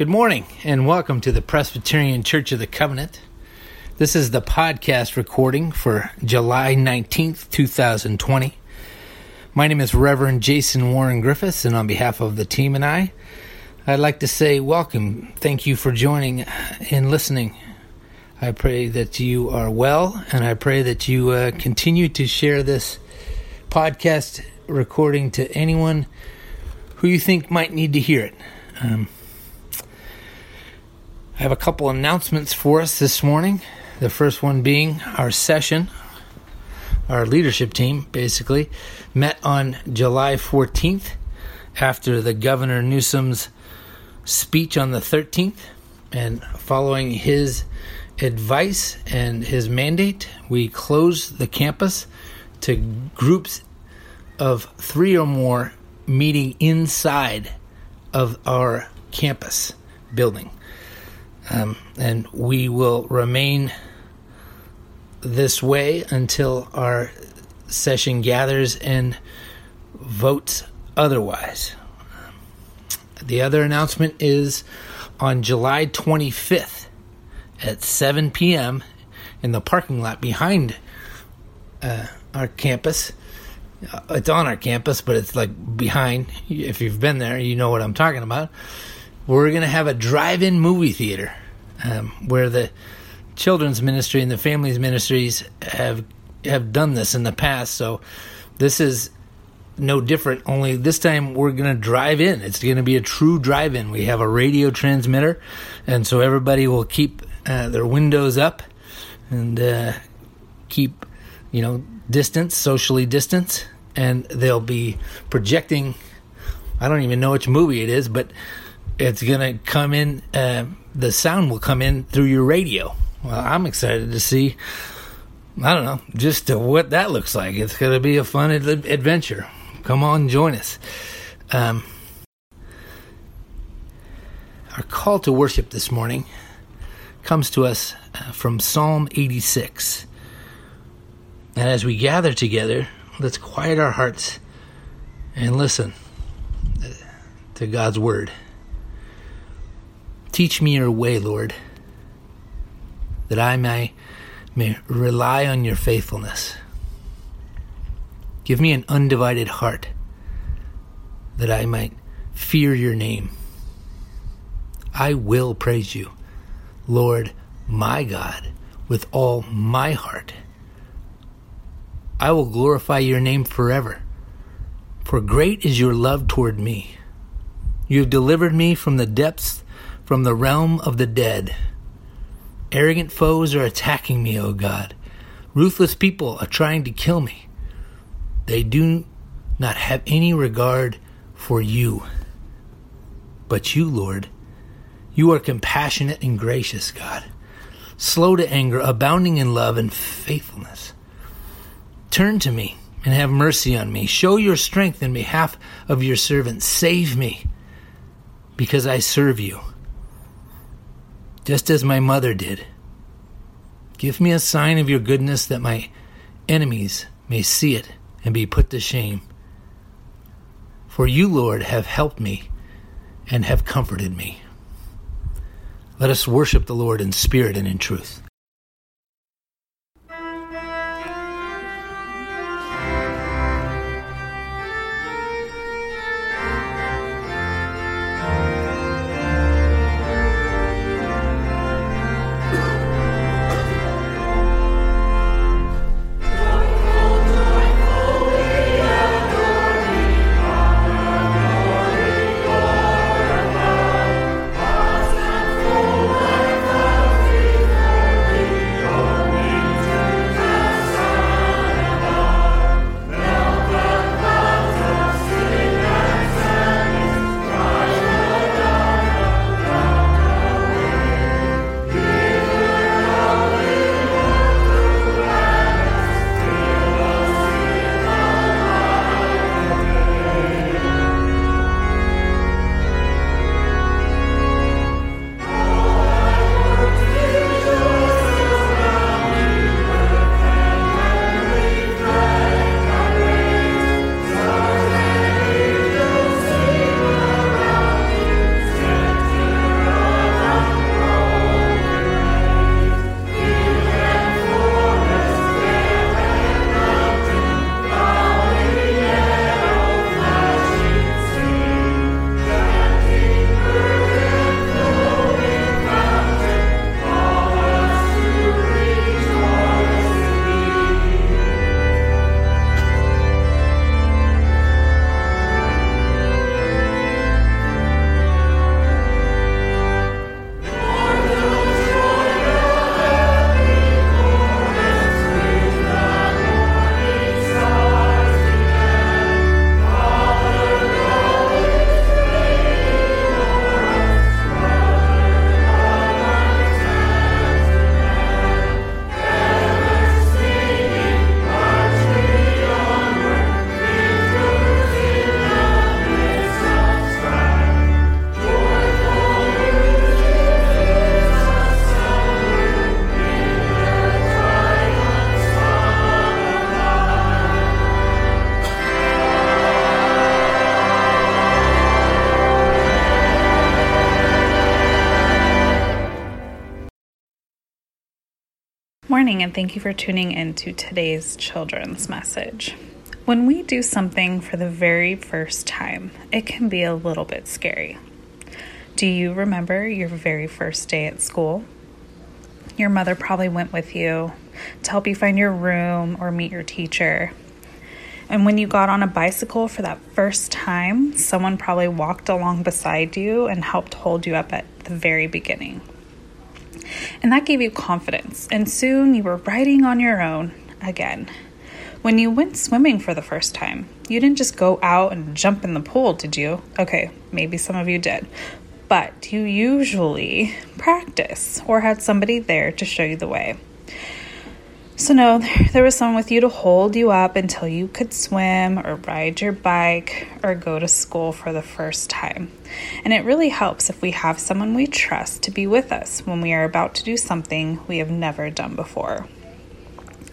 Good morning and welcome to the Presbyterian Church of the Covenant. This is the podcast recording for July 19th, 2020. My name is Reverend Jason Warren Griffiths, and on behalf of the team and I'd like to say welcome. Thank you for joining and listening. I pray that you are well, and I pray that you continue to share this podcast recording to anyone who you think might need to hear it. I have a couple announcements for us this morning. The first one being our session. Our leadership team basically met on July 14th after the Governor Newsom's speech on the 13th. And following his advice and his mandate, we closed the campus to groups of three or more meeting inside of our campus building. And we will remain this way until our session gathers and votes otherwise. The other announcement is on July 25th at 7 p.m. in the parking lot behind our campus. It's on our campus, but it's like behind. If you've been there, you know what I'm talking about. We're going to have a drive-in movie theater where the children's ministry and the families ministries have done this in the past. So this is no different, only this time we're going to drive in. It's going to be a true drive-in. We have a radio transmitter, and so everybody will keep their windows up and keep, distance, socially distance, and they'll be projecting, I don't even know which movie it is, but it's going to come in, the sound will come in through your radio. Well, I'm excited to see, what that looks like. It's going to be a fun adventure. Come on, join us. Our call to worship this morning comes to us from Psalm 86. And as we gather together, let's quiet our hearts and listen to God's word. Teach me your way, Lord, that I may rely on your faithfulness. Give me an undivided heart, that I might fear your name. I will praise you, Lord, my God, with all my heart. I will glorify your name forever, for great is your love toward me. You have delivered me from the depths, from the realm of the dead. Arrogant foes are attacking me, O God. Ruthless people are trying to kill me. They do not have any regard for you. But you, Lord, you are compassionate and gracious, God, slow to anger, abounding in love and faithfulness. Turn to me and have mercy on me. Show your strength in behalf of your servant. Save me, because I serve you, just as my mother did. Give me a sign of your goodness, that my enemies may see it and be put to shame. For you, Lord, have helped me and have comforted me. Let us worship the Lord in spirit and in truth. Morning, and thank you for tuning in to today's children's message. When we do something for the very first time, it can be a little bit scary. Do you remember your very first day at school? Your mother probably went with you to help you find your room or meet your teacher. And when you got on a bicycle for that first time, someone probably walked along beside you and helped hold you up at the very beginning. And that gave you confidence, and soon you were riding on your own again. When you went swimming for the first time, you didn't just go out and jump in the pool, did you? Okay, maybe some of you did, but you usually practice or had somebody there to show you the way. So no, there was someone with you to hold you up until you could swim or ride your bike or go to school for the first time. And it really helps if we have someone we trust to be with us when we are about to do something we have never done before.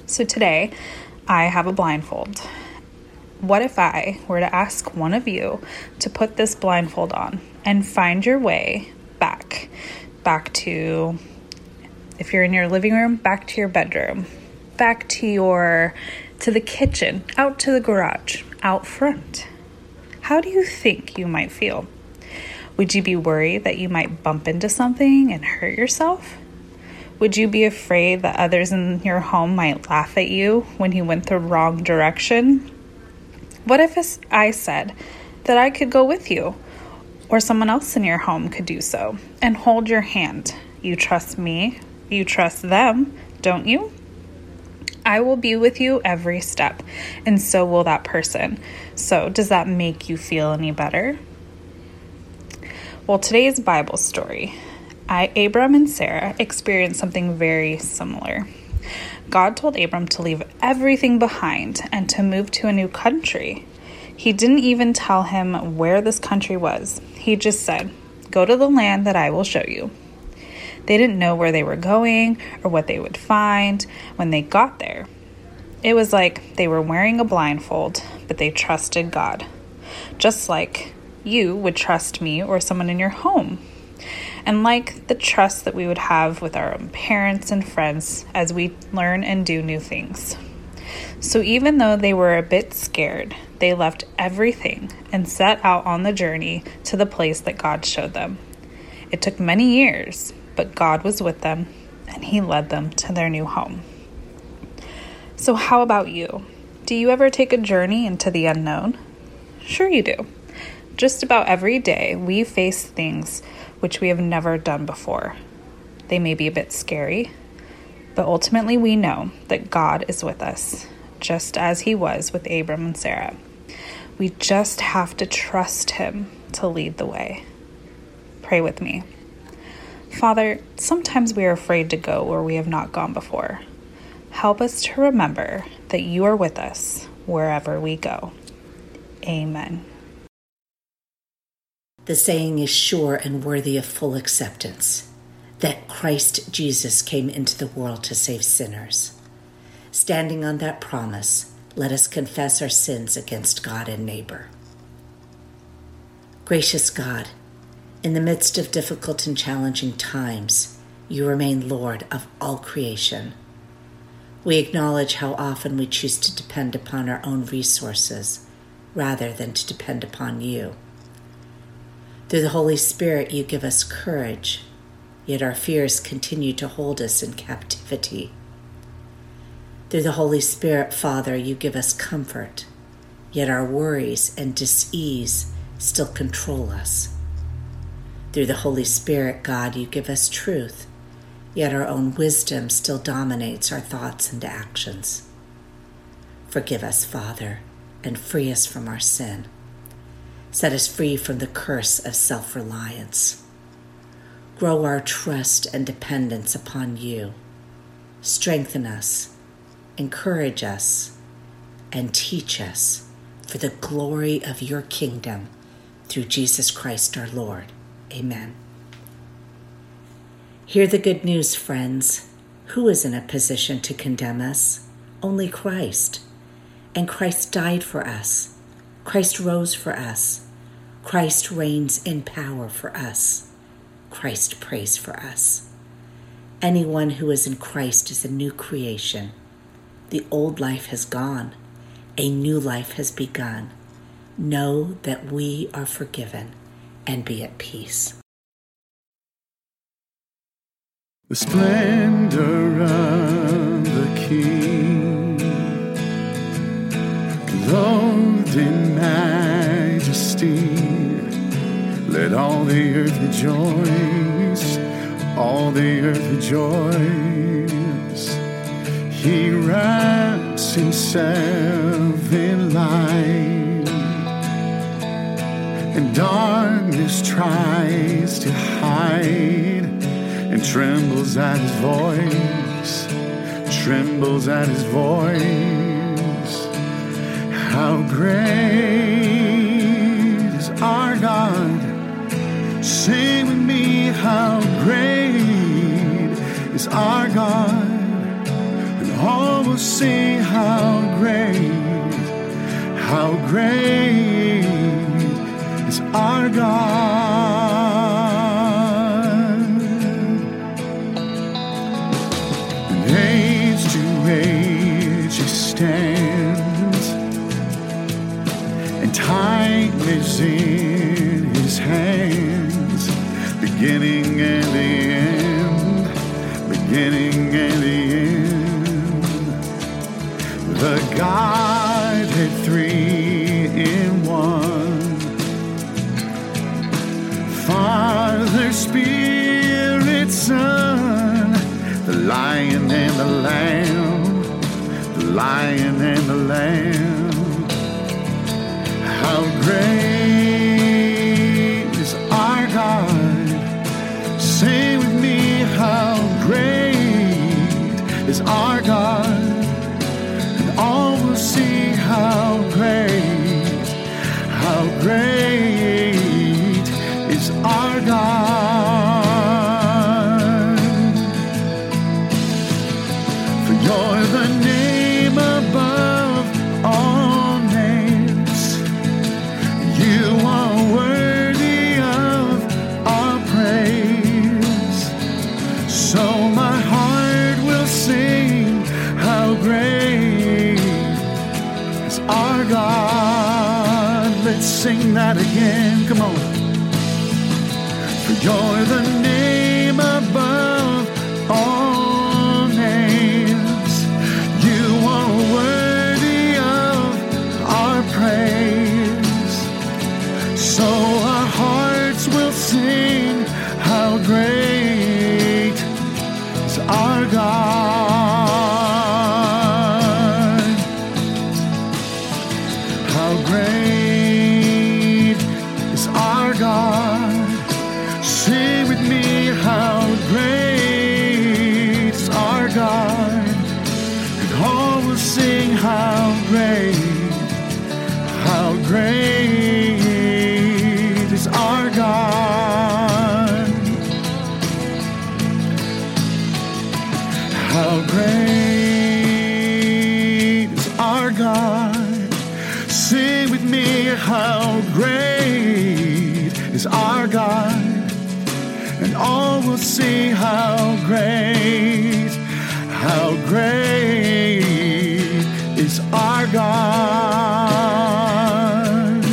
So today, I have a blindfold. What if I were to ask one of you to put this blindfold on and find your way back to, if you're in your living room, back to your bedroom, back to the kitchen, out to the garage, out front? How do you think you might feel? Would you be worried that you might bump into something and hurt yourself? Would you be afraid that others in your home might laugh at you when you went the wrong direction? What if I said that I could go with you, or someone else in your home could do so, and hold your hand? You trust me, you trust them, don't you? I will be with you every step, and so will that person. So does that make you feel any better? Well, today's Bible story, Abram and Sarah experienced something very similar. God told Abram to leave everything behind and to move to a new country. He didn't even tell him where this country was. He just said, "Go to the land that I will show you." They didn't know where they were going or what they would find when they got there. It was like they were wearing a blindfold, but they trusted God. Just like you would trust me or someone in your home. And like the trust that we would have with our own parents and friends as we learn and do new things. So even though they were a bit scared, they left everything and set out on the journey to the place that God showed them. It took many years, but God was with them, and he led them to their new home. So how about you? Do you ever take a journey into the unknown? Sure you do. Just about every day, we face things which we have never done before. They may be a bit scary, but ultimately we know that God is with us, just as he was with Abram and Sarah. We just have to trust him to lead the way. Pray with me. Father, sometimes we are afraid to go where we have not gone before. Help us to remember that you are with us wherever we go. Amen. The saying is sure and worthy of full acceptance, that Christ Jesus came into the world to save sinners. Standing on that promise, let us confess our sins against God and neighbor. Gracious God, in the midst of difficult and challenging times, you remain Lord of all creation. We acknowledge how often we choose to depend upon our own resources rather than to depend upon you. Through the Holy Spirit, you give us courage, yet our fears continue to hold us in captivity. Through the Holy Spirit, Father, you give us comfort, yet our worries and dis-ease still control us. Through the Holy Spirit, God, you give us truth, yet our own wisdom still dominates our thoughts and actions. Forgive us, Father, and free us from our sin. Set us free from the curse of self-reliance. Grow our trust and dependence upon you. Strengthen us, encourage us, and teach us for the glory of your kingdom through Jesus Christ our Lord. Amen. Hear the good news, friends. Who is in a position to condemn us? Only Christ. And Christ died for us. Christ rose for us. Christ reigns in power for us. Christ prays for us. Anyone who is in Christ is a new creation. The old life has gone. A new life has begun. Know that we are forgiven and be at peace. The splendor of the King, clothed in majesty, let all the earth rejoice, all the earth rejoice. He wraps himself in light, and darkness tries to hide, and trembles at his voice, trembles at his voice. How great is our God? Sing with me, how great is our God? And all will sing, how great is our God? Stands, and time is in his hands, beginning and the end, beginning and the end. The Godhead three in one, Father, Spirit, Son, the Lion and the Lamb, Lion and the Lamb. How great is our God? Say with me, how great is our God? And all will see how great is our God. For you're the name above all names, you are worthy of our praise. So my heart will sing, how great is our God. Let's sing that again, come on. For you're the name above all. So our hearts will sing, how great is our God. How great is our God. Sing with me, how great is our God. And all will sing, how great is our God. How great is our God. Sing with me, how great is our God. And all will see how great is our God.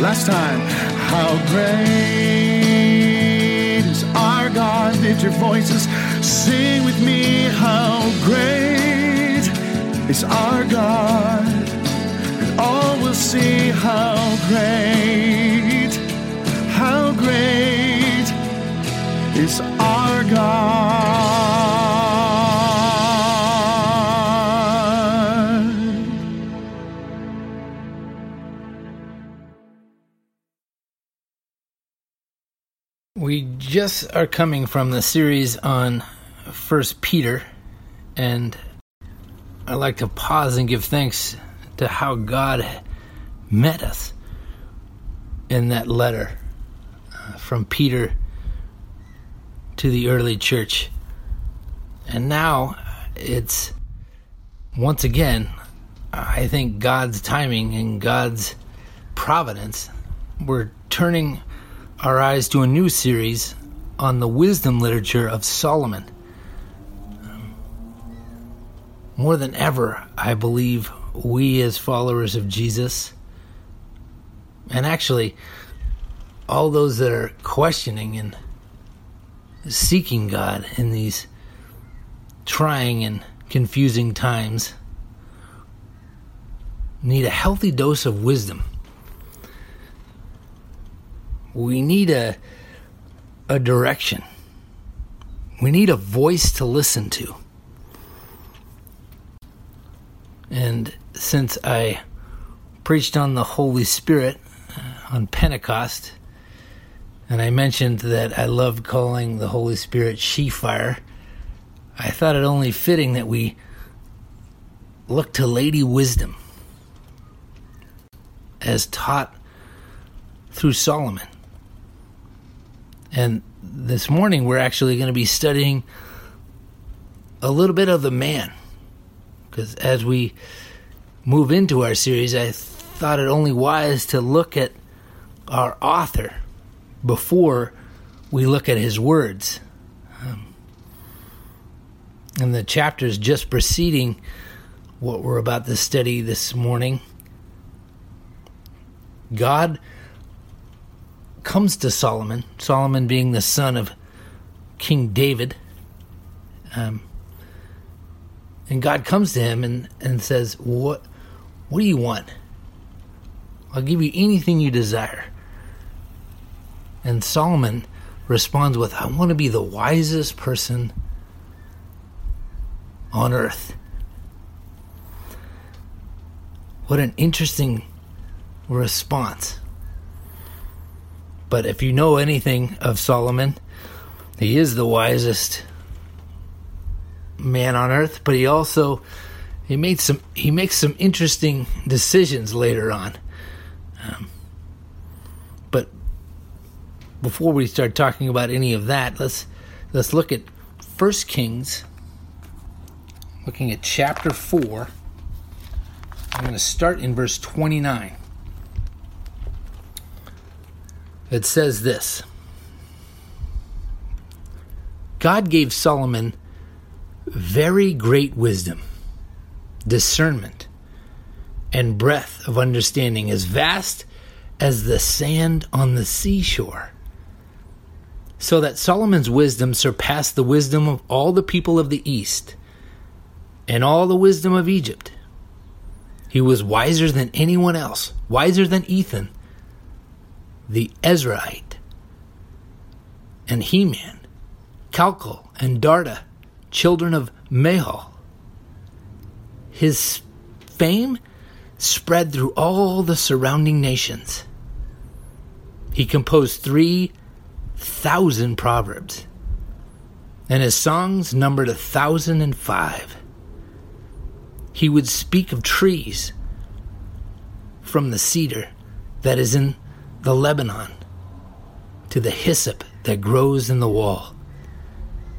Last time, how great is our God? Lift your voices, sing with me, how great is our God? And all will see how great is our God. We just are coming from the series on 1 Peter, and I'd like to pause and give thanks to how God met us in that letter from Peter to the early church. And now it's, once again, I think God's timing and God's providence. We're turning our eyes to a new series on the wisdom literature of Solomon. More than ever, I believe we as followers of Jesus, and actually all those that are questioning and seeking God in these trying and confusing times, need a healthy dose of wisdom. We need a direction. We need a voice to listen to. And since I preached on the Holy Spirit on Pentecost, and I mentioned that I love calling the Holy Spirit She-Fire, I thought it only fitting that we look to Lady Wisdom as taught through Solomon. And this morning we're actually going to be studying a little bit of the man. Because as we move into our series, I thought it only wise to look at our author before we look at his words. And the chapters just preceding what we're about to study this morning, God comes to Solomon, Solomon being the son of King David, and God comes to him and says, What do you want? I'll give you anything you desire. And Solomon responds with, I want to be the wisest person on earth. What an interesting response. But if you know anything of Solomon, he is the wisest man on earth, but he also he makes some interesting decisions later on. But before we start talking about any of that, let's look at 1 Kings, looking at chapter 4. I'm going to start in verse 29. It says this: God gave Solomon very great wisdom, discernment, and breadth of understanding, as vast as the sand on the seashore, so that Solomon's wisdom surpassed the wisdom of all the people of the East and all the wisdom of Egypt. He was wiser than anyone else, wiser than Ethan the Ezraite, and Heman, Chalcol, and Darda, children of Mahal. His fame spread through all the surrounding nations. He composed 3,000 proverbs, and his songs numbered 1,005. He would speak of trees from the cedar that is in the Lebanon to the hyssop that grows in the wall.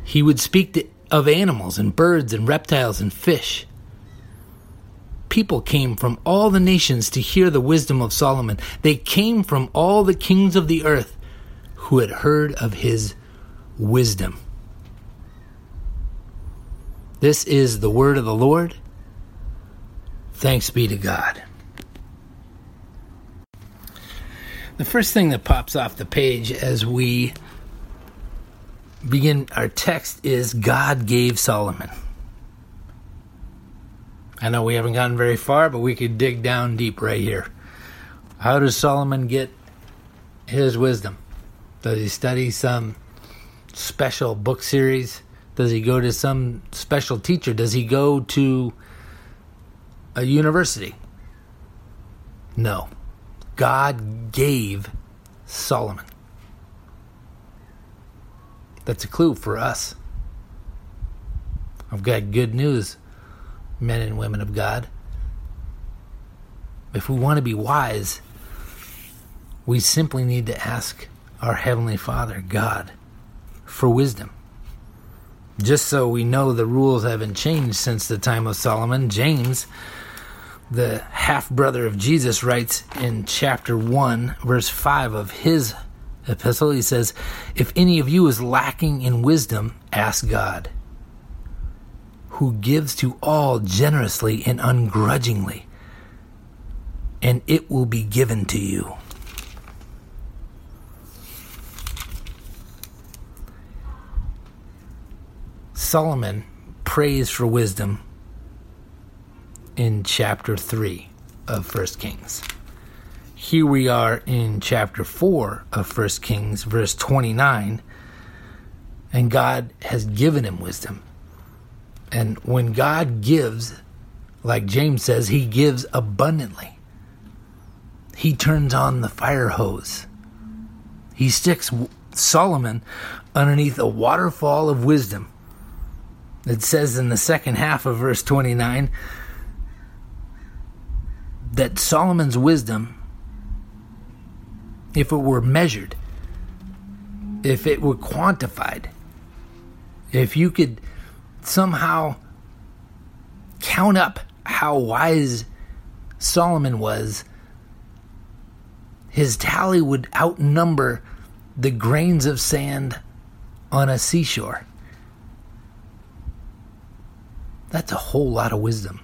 He would speak of animals and birds and reptiles and fish. People came from all the nations to hear the wisdom of Solomon. They came from all the kings of the earth who had heard of his wisdom. This is the word of the Lord. Thanks be to God. The first thing that pops off the page as we begin our text is God gave Solomon. I know we haven't gotten very far, but we could dig down deep right here. How does Solomon get his wisdom? Does he study some special book series? Does he go to some special teacher? Does he go to a university? No. God gave Solomon. That's a clue for us. I've got good news, men and women of God. If we want to be wise, we simply need to ask our Heavenly Father, God, for wisdom. Just so we know the rules haven't changed since the time of Solomon, James, the half-brother of Jesus, writes in chapter 1, verse 5 of his epistle, he says, if any of you is lacking in wisdom, ask God, who gives to all generously and ungrudgingly, and it will be given to you. Solomon prays for wisdom in chapter 3 of 1 Kings. Here we are in chapter 4 of 1 Kings, verse 29, and God has given him wisdom. And when God gives, like James says, he gives abundantly. He turns on the fire hose. He sticks Solomon underneath a waterfall of wisdom. It says in the second half of verse 29 that Solomon's wisdom, if it were measured, if it were quantified, if you could somehow count up how wise Solomon was, his tally would outnumber the grains of sand on a seashore. That's a whole lot of wisdom.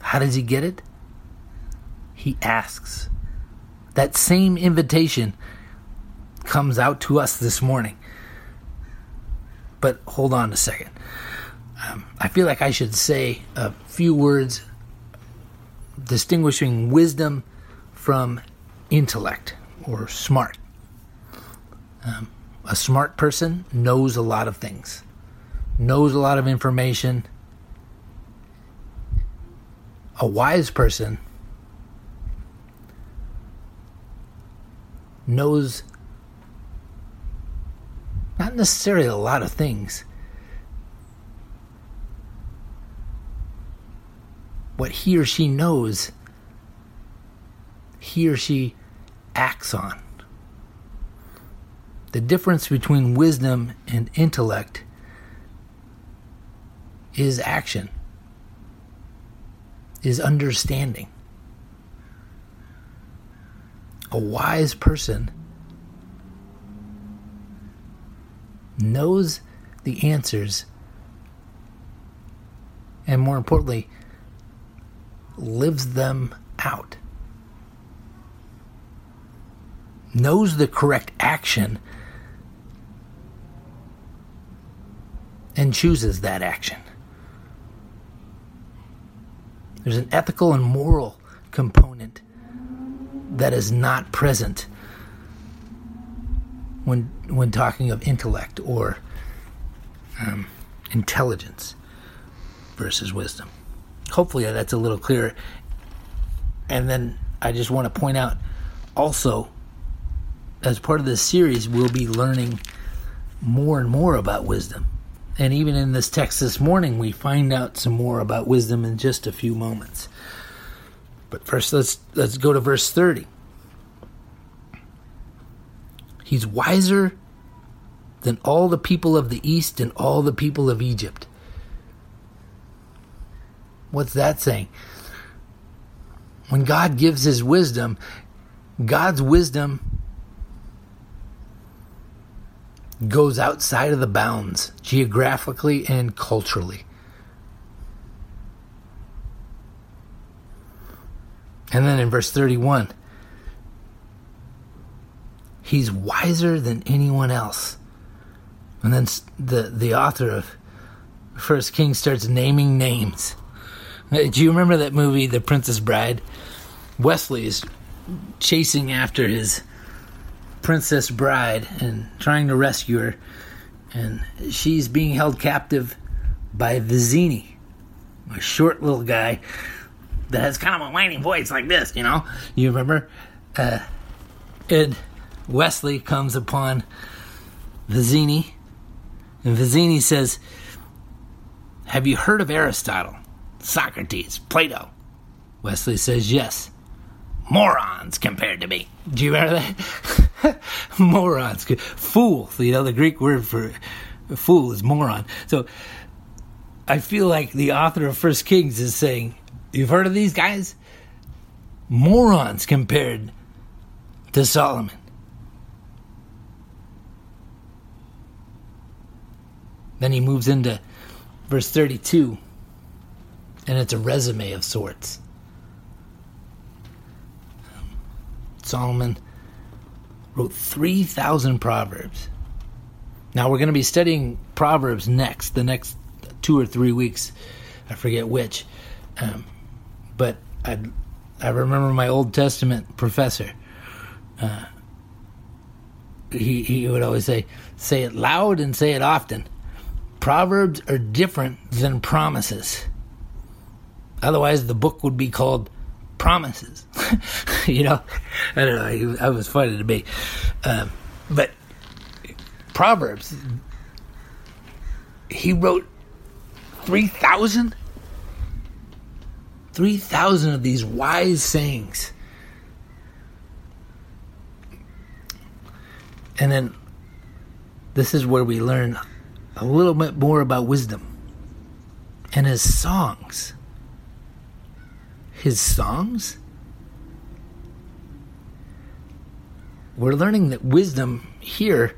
How does he get it? He asks. That same invitation comes out to us this morning. But hold on a second. I feel like I should say a few words distinguishing wisdom from intellect or smart. A smart person knows a lot of things. Knows a lot of information. A wise person knows not necessarily a lot of things. What he or she knows, he or she acts on. The difference between wisdom and intellect is action, is understanding. A wise person knows the answers and, more importantly, lives them out. Knows the correct action and chooses that action. There's an ethical and moral component that is not present when talking of intellect or intelligence versus wisdom. Hopefully that's a little clearer. And then I just want to point out also, as part of this series, we'll be learning more and more about wisdom. And even in this text this morning, we find out some more about wisdom in just a few moments. But first, let's go to verse 30. He's wiser than all the people of the East and all the people of Egypt. What's that saying? When God gives his wisdom, God's wisdom goes outside of the bounds, geographically and culturally. And then in verse 31, he's wiser than anyone else. And then the author of 1 Kings starts naming names. Do you remember that movie, The Princess Bride? Wesley is chasing after his Princess Bride and trying to rescue her, and she's being held captive by Vizzini, a short little guy that has kind of a whining voice like this, you know, you remember? And Wesley comes upon Vizzini, and Vizzini says, "Have you heard of Aristotle, Socrates, Plato?" Wesley says, "Yes. Morons compared to me." Do you remember that? Morons. Fool. You know, the Greek word for fool is moron. So I feel like the author of 1 Kings is saying, you've heard of these guys? Morons compared to Solomon. Then he moves into verse 32, and it's a resume of sorts. Solomon wrote 3,000 Proverbs. Now we're going to be studying Proverbs next, the next 2 or 3 weeks. I forget which. But I remember my Old Testament professor. He would always say it loud and say it often. Proverbs are different than promises. Otherwise, the book would be called Promises. You know? I don't know. I was funny to me. But Proverbs, he wrote 3,000? 3,000 of these wise sayings. And then this is where we learn a little bit more about wisdom and his songs. His songs? We're learning that wisdom here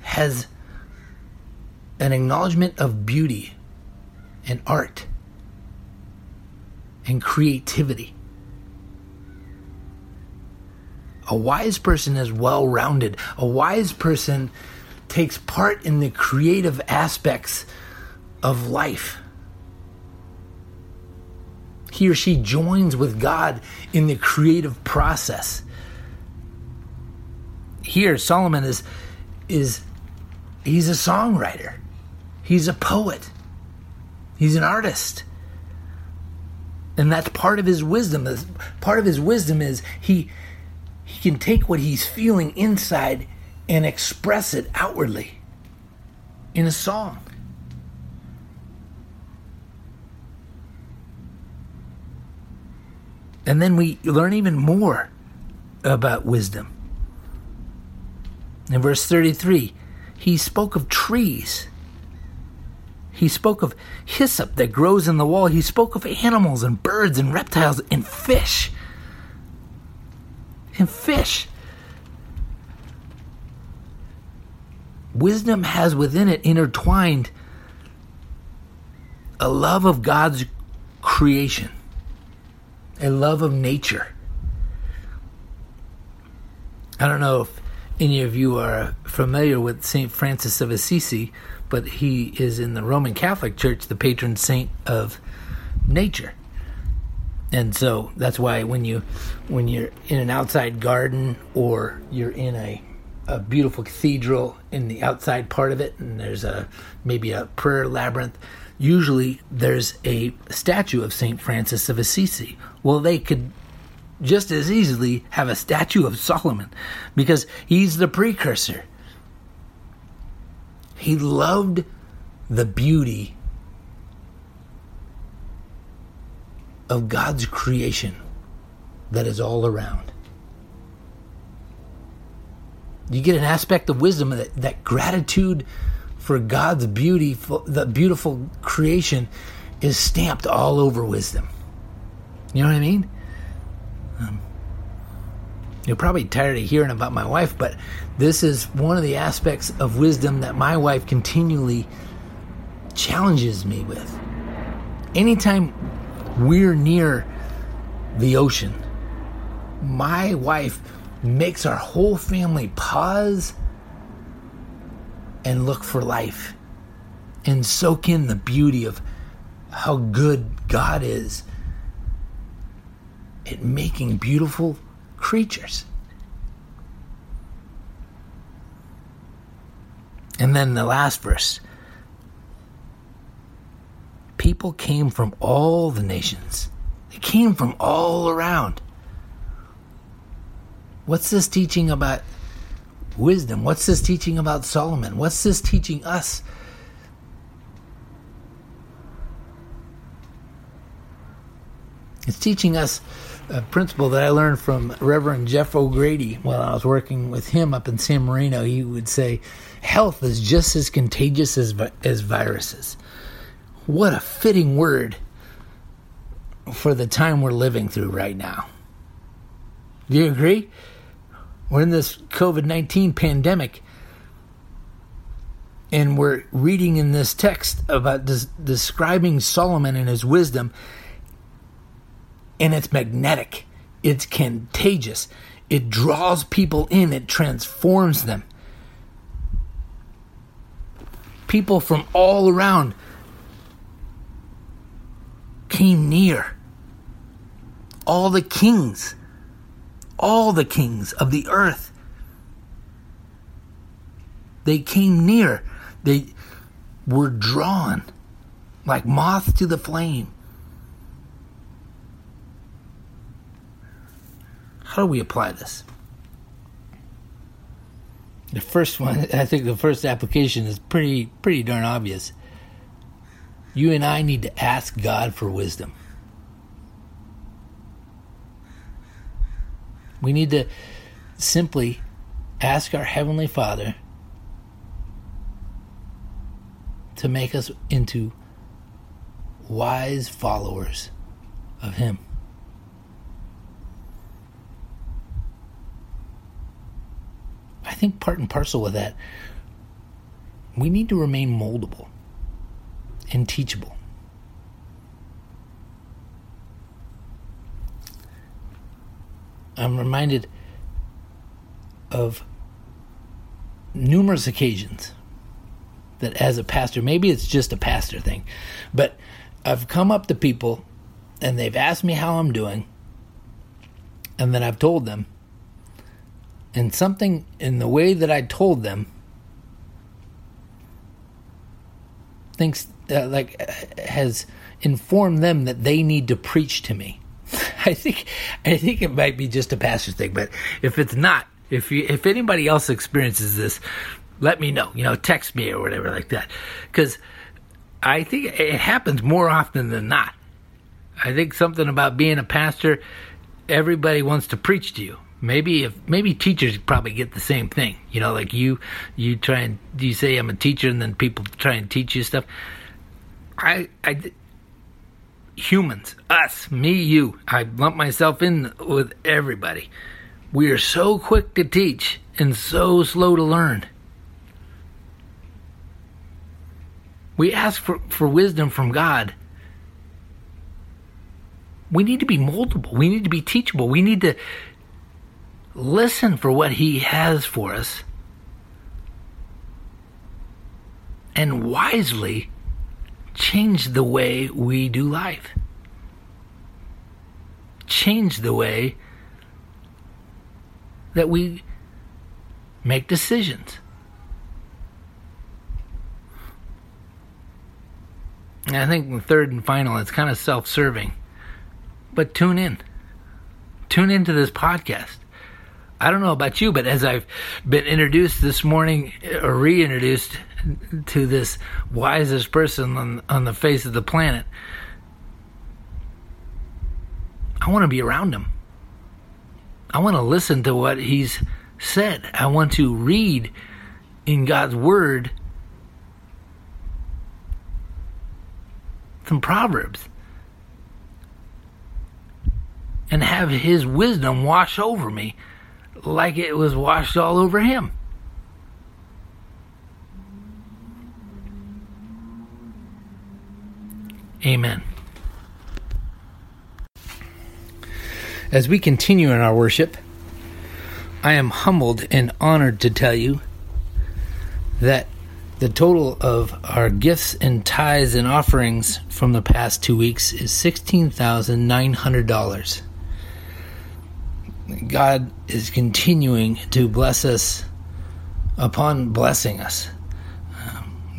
has an acknowledgement of beauty and art and creativity. A wise person is well-rounded. A wise person takes part in the creative aspects of life. He or she joins with God in the creative process. Here, Solomon he's a songwriter. He's a poet. He's an artist. And that's part of his wisdom. Part of his wisdom is he can take what he's feeling inside and express it outwardly in a song. And then we learn even more about wisdom. In verse 33, he spoke of trees. He spoke of hyssop that grows in the wall. He spoke of animals and birds and reptiles and fish. Wisdom has within it intertwined a love of God's creation, a love of nature. I don't know if any of you are familiar with St. Francis of Assisi, but he is in the Roman Catholic Church the patron saint of nature. And so that's why when you're in an outside garden or you're in a beautiful cathedral in the outside part of it, and there's maybe a prayer labyrinth, usually there's a statue of St. Francis of Assisi. Well, they could just as easily have a statue of Solomon because he's the precursor. He loved the beauty of God's creation that is all around. You get an aspect of wisdom that gratitude for God's beauty, the beautiful creation, is stamped all over wisdom. You know what I mean? You're probably tired of hearing about my wife, but this is one of the aspects of wisdom that my wife continually challenges me with. Anytime we're near the ocean, my wife makes our whole family pause and look for life and soak in the beauty of how good God is at making beautiful creatures. And then the last verse. People came from all the nations. They came from all around. What's this teaching about wisdom? What's this teaching about Solomon? What's this teaching us? It's teaching us a principle that I learned from Reverend Jeff O'Grady while I was working with him up in San Marino. He would say, health is just as contagious as viruses. What a fitting word for the time we're living through right now. Do you agree? We're in this COVID-19 pandemic, and we're reading in this text about describing Solomon and his wisdom, and it's magnetic. It's contagious. It draws people in. It transforms them. People from all around came near. All the kings of the earth, they came near. They were drawn like moth to the flame. How do we apply this? The first one, I think the first application is pretty darn obvious. You and I need to ask God for wisdom. We need to simply ask our Heavenly Father to make us into wise followers of Him. I think part and parcel with that, we need to remain moldable and teachable. I'm reminded of numerous occasions that as a pastor, maybe it's just a pastor thing, but I've come up to people and they've asked me how I'm doing, and then I've told them, and something in the way that I told them has informed them that they need to preach to me. I think it might be just a pastor thing, but if it's not, if anybody else experiences this, let me know. Text me or whatever like that, because I think it happens more often than not. I think something about being a pastor, everybody wants to preach to you. Maybe teachers probably get the same thing. You try and you say I'm a teacher, and then people try and teach you stuff. Humans, us, me, you. I lump myself in with everybody. We are so quick to teach and so slow to learn. We ask for wisdom from God. We need to be moldable. We need to be teachable. We need to listen for what He has for us, and wisely change the way we do life. Change the way that we make decisions. And I think the third and final, it's kind of self-serving, but tune in. Tune into this podcast. I don't know about you, but as I've been introduced this morning, or reintroduced to this wisest person on the face of the planet, I want to be around him. I want to listen to what he's said. I want to read in God's Word some Proverbs and have His wisdom wash over me like it was washed all over him. Amen. As we continue in our worship, I am humbled and honored to tell you that the total of our gifts and tithes and offerings from the past 2 weeks is $16,900. God is continuing to bless us upon blessing us.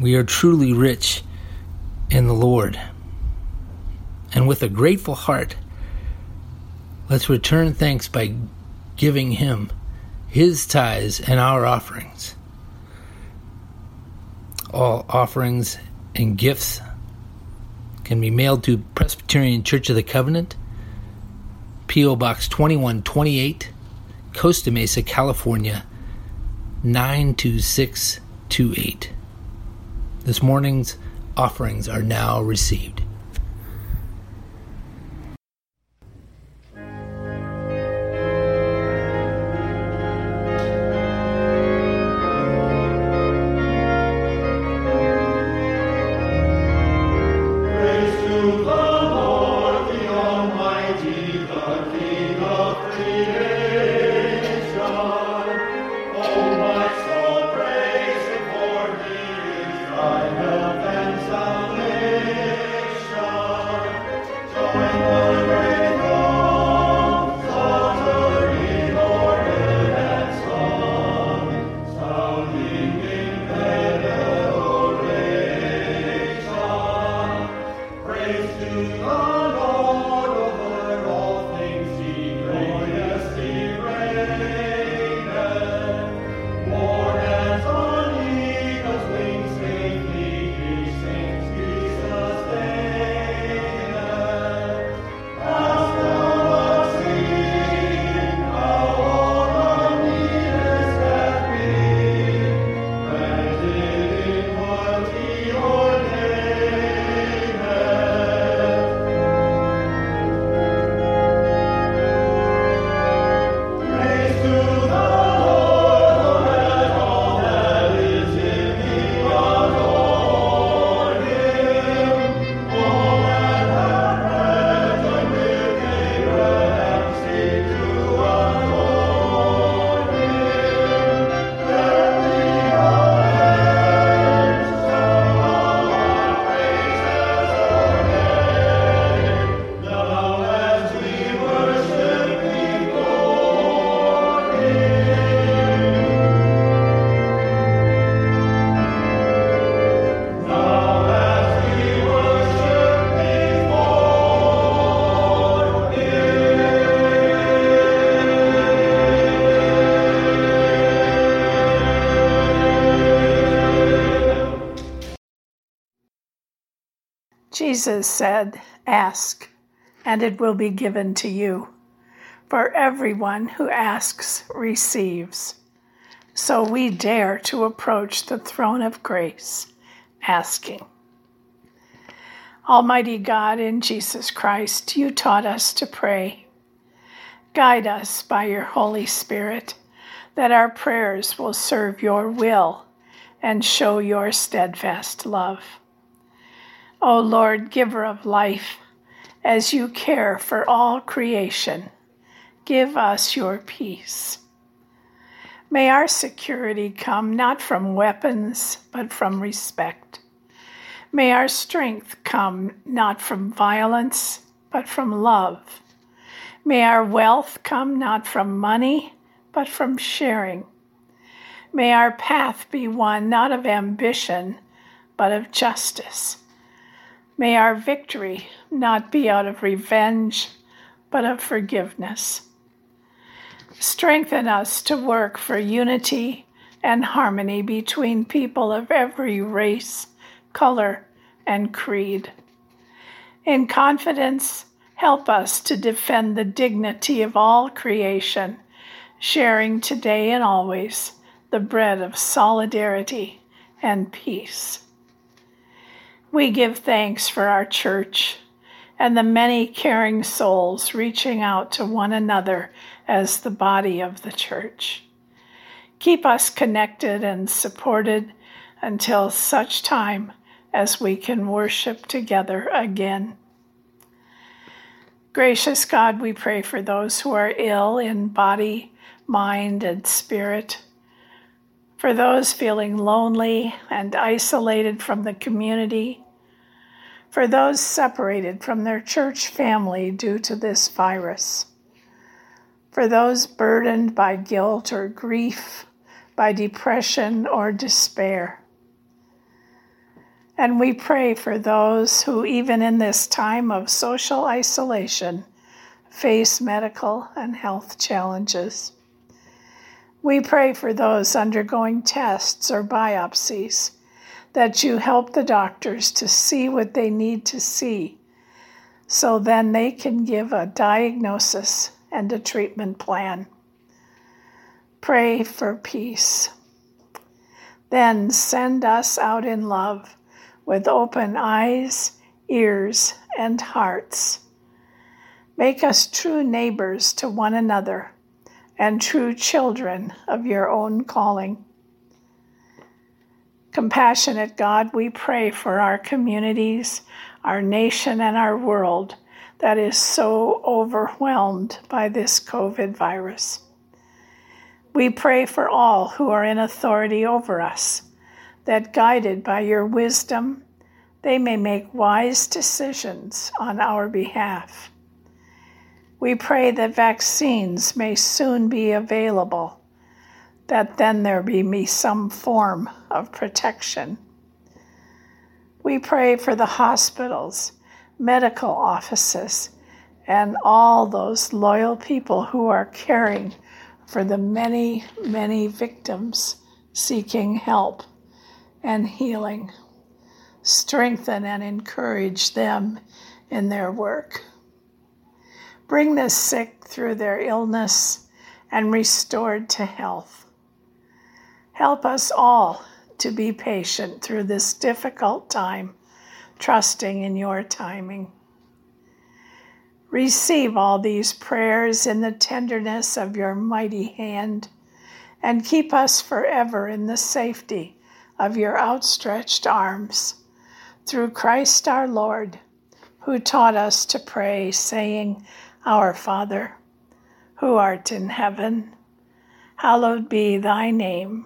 We are truly rich in the Lord. And with a grateful heart, let's return thanks by giving Him His tithes and our offerings. All offerings and gifts can be mailed to Presbyterian Church of the Covenant, P.O. Box 2128, Costa Mesa, California, 92628. This morning's offerings are now received. Jesus said, "Ask, and it will be given to you. For everyone who asks receives." So we dare to approach the throne of grace, asking. Almighty God, in Jesus Christ, you taught us to pray. Guide us by your Holy Spirit, that our prayers will serve your will and show your steadfast love. O Lord, giver of life, as you care for all creation, give us your peace. May our security come not from weapons, but from respect. May our strength come not from violence, but from love. May our wealth come not from money, but from sharing. May our path be one not of ambition, but of justice. May our victory not be out of revenge, but of forgiveness. Strengthen us to work for unity and harmony between people of every race, color, and creed. In confidence, help us to defend the dignity of all creation, sharing today and always the bread of solidarity and peace. We give thanks for our church and the many caring souls reaching out to one another as the body of the church. Keep us connected and supported until such time as we can worship together again. Gracious God, we pray for those who are ill in body, mind, and spirit, for those feeling lonely and isolated from the community, for those separated from their church family due to this virus, for those burdened by guilt or grief, by depression or despair. And we pray for those who, even in this time of social isolation, face medical and health challenges. We pray for those undergoing tests or biopsies, that you help the doctors to see what they need to see, so then they can give a diagnosis and a treatment plan. Pray for peace. Then send us out in love with open eyes, ears, and hearts. Make us true neighbors to one another and true children of your own calling. Compassionate God, we pray for our communities, our nation, and our world that is so overwhelmed by this COVID virus. We pray for all who are in authority over us, that guided by your wisdom, they may make wise decisions on our behalf. We pray that vaccines may soon be available, that then there be some form of protection. We pray for the hospitals, medical offices, and all those loyal people who are caring for the many, many victims seeking help and healing. Strengthen and encourage them in their work. Bring the sick through their illness and restored to health. Help us all to be patient through this difficult time, trusting in your timing. Receive all these prayers in the tenderness of your mighty hand, and keep us forever in the safety of your outstretched arms. Through Christ our Lord, who taught us to pray, saying, "Our Father, who art in heaven, hallowed be thy name.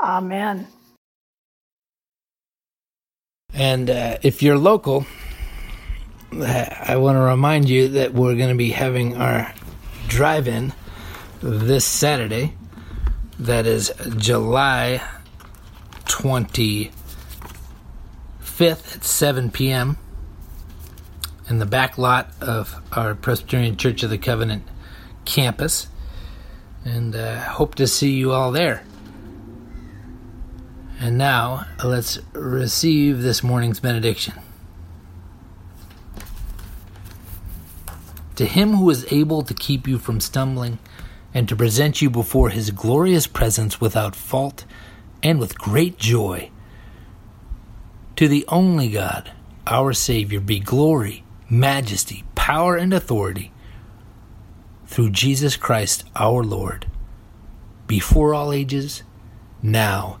Amen." And if you're local, I want to remind you that we're going to be having our drive-in this Saturday. That is July 25th at 7 p.m. in the back lot of our Presbyterian Church of the Covenant campus. And hope to see you all there. And now, let's receive this morning's benediction. To him who is able to keep you from stumbling and to present you before his glorious presence without fault and with great joy, to the only God, our Savior, be glory, majesty, power, and authority through Jesus Christ our Lord, before all ages, now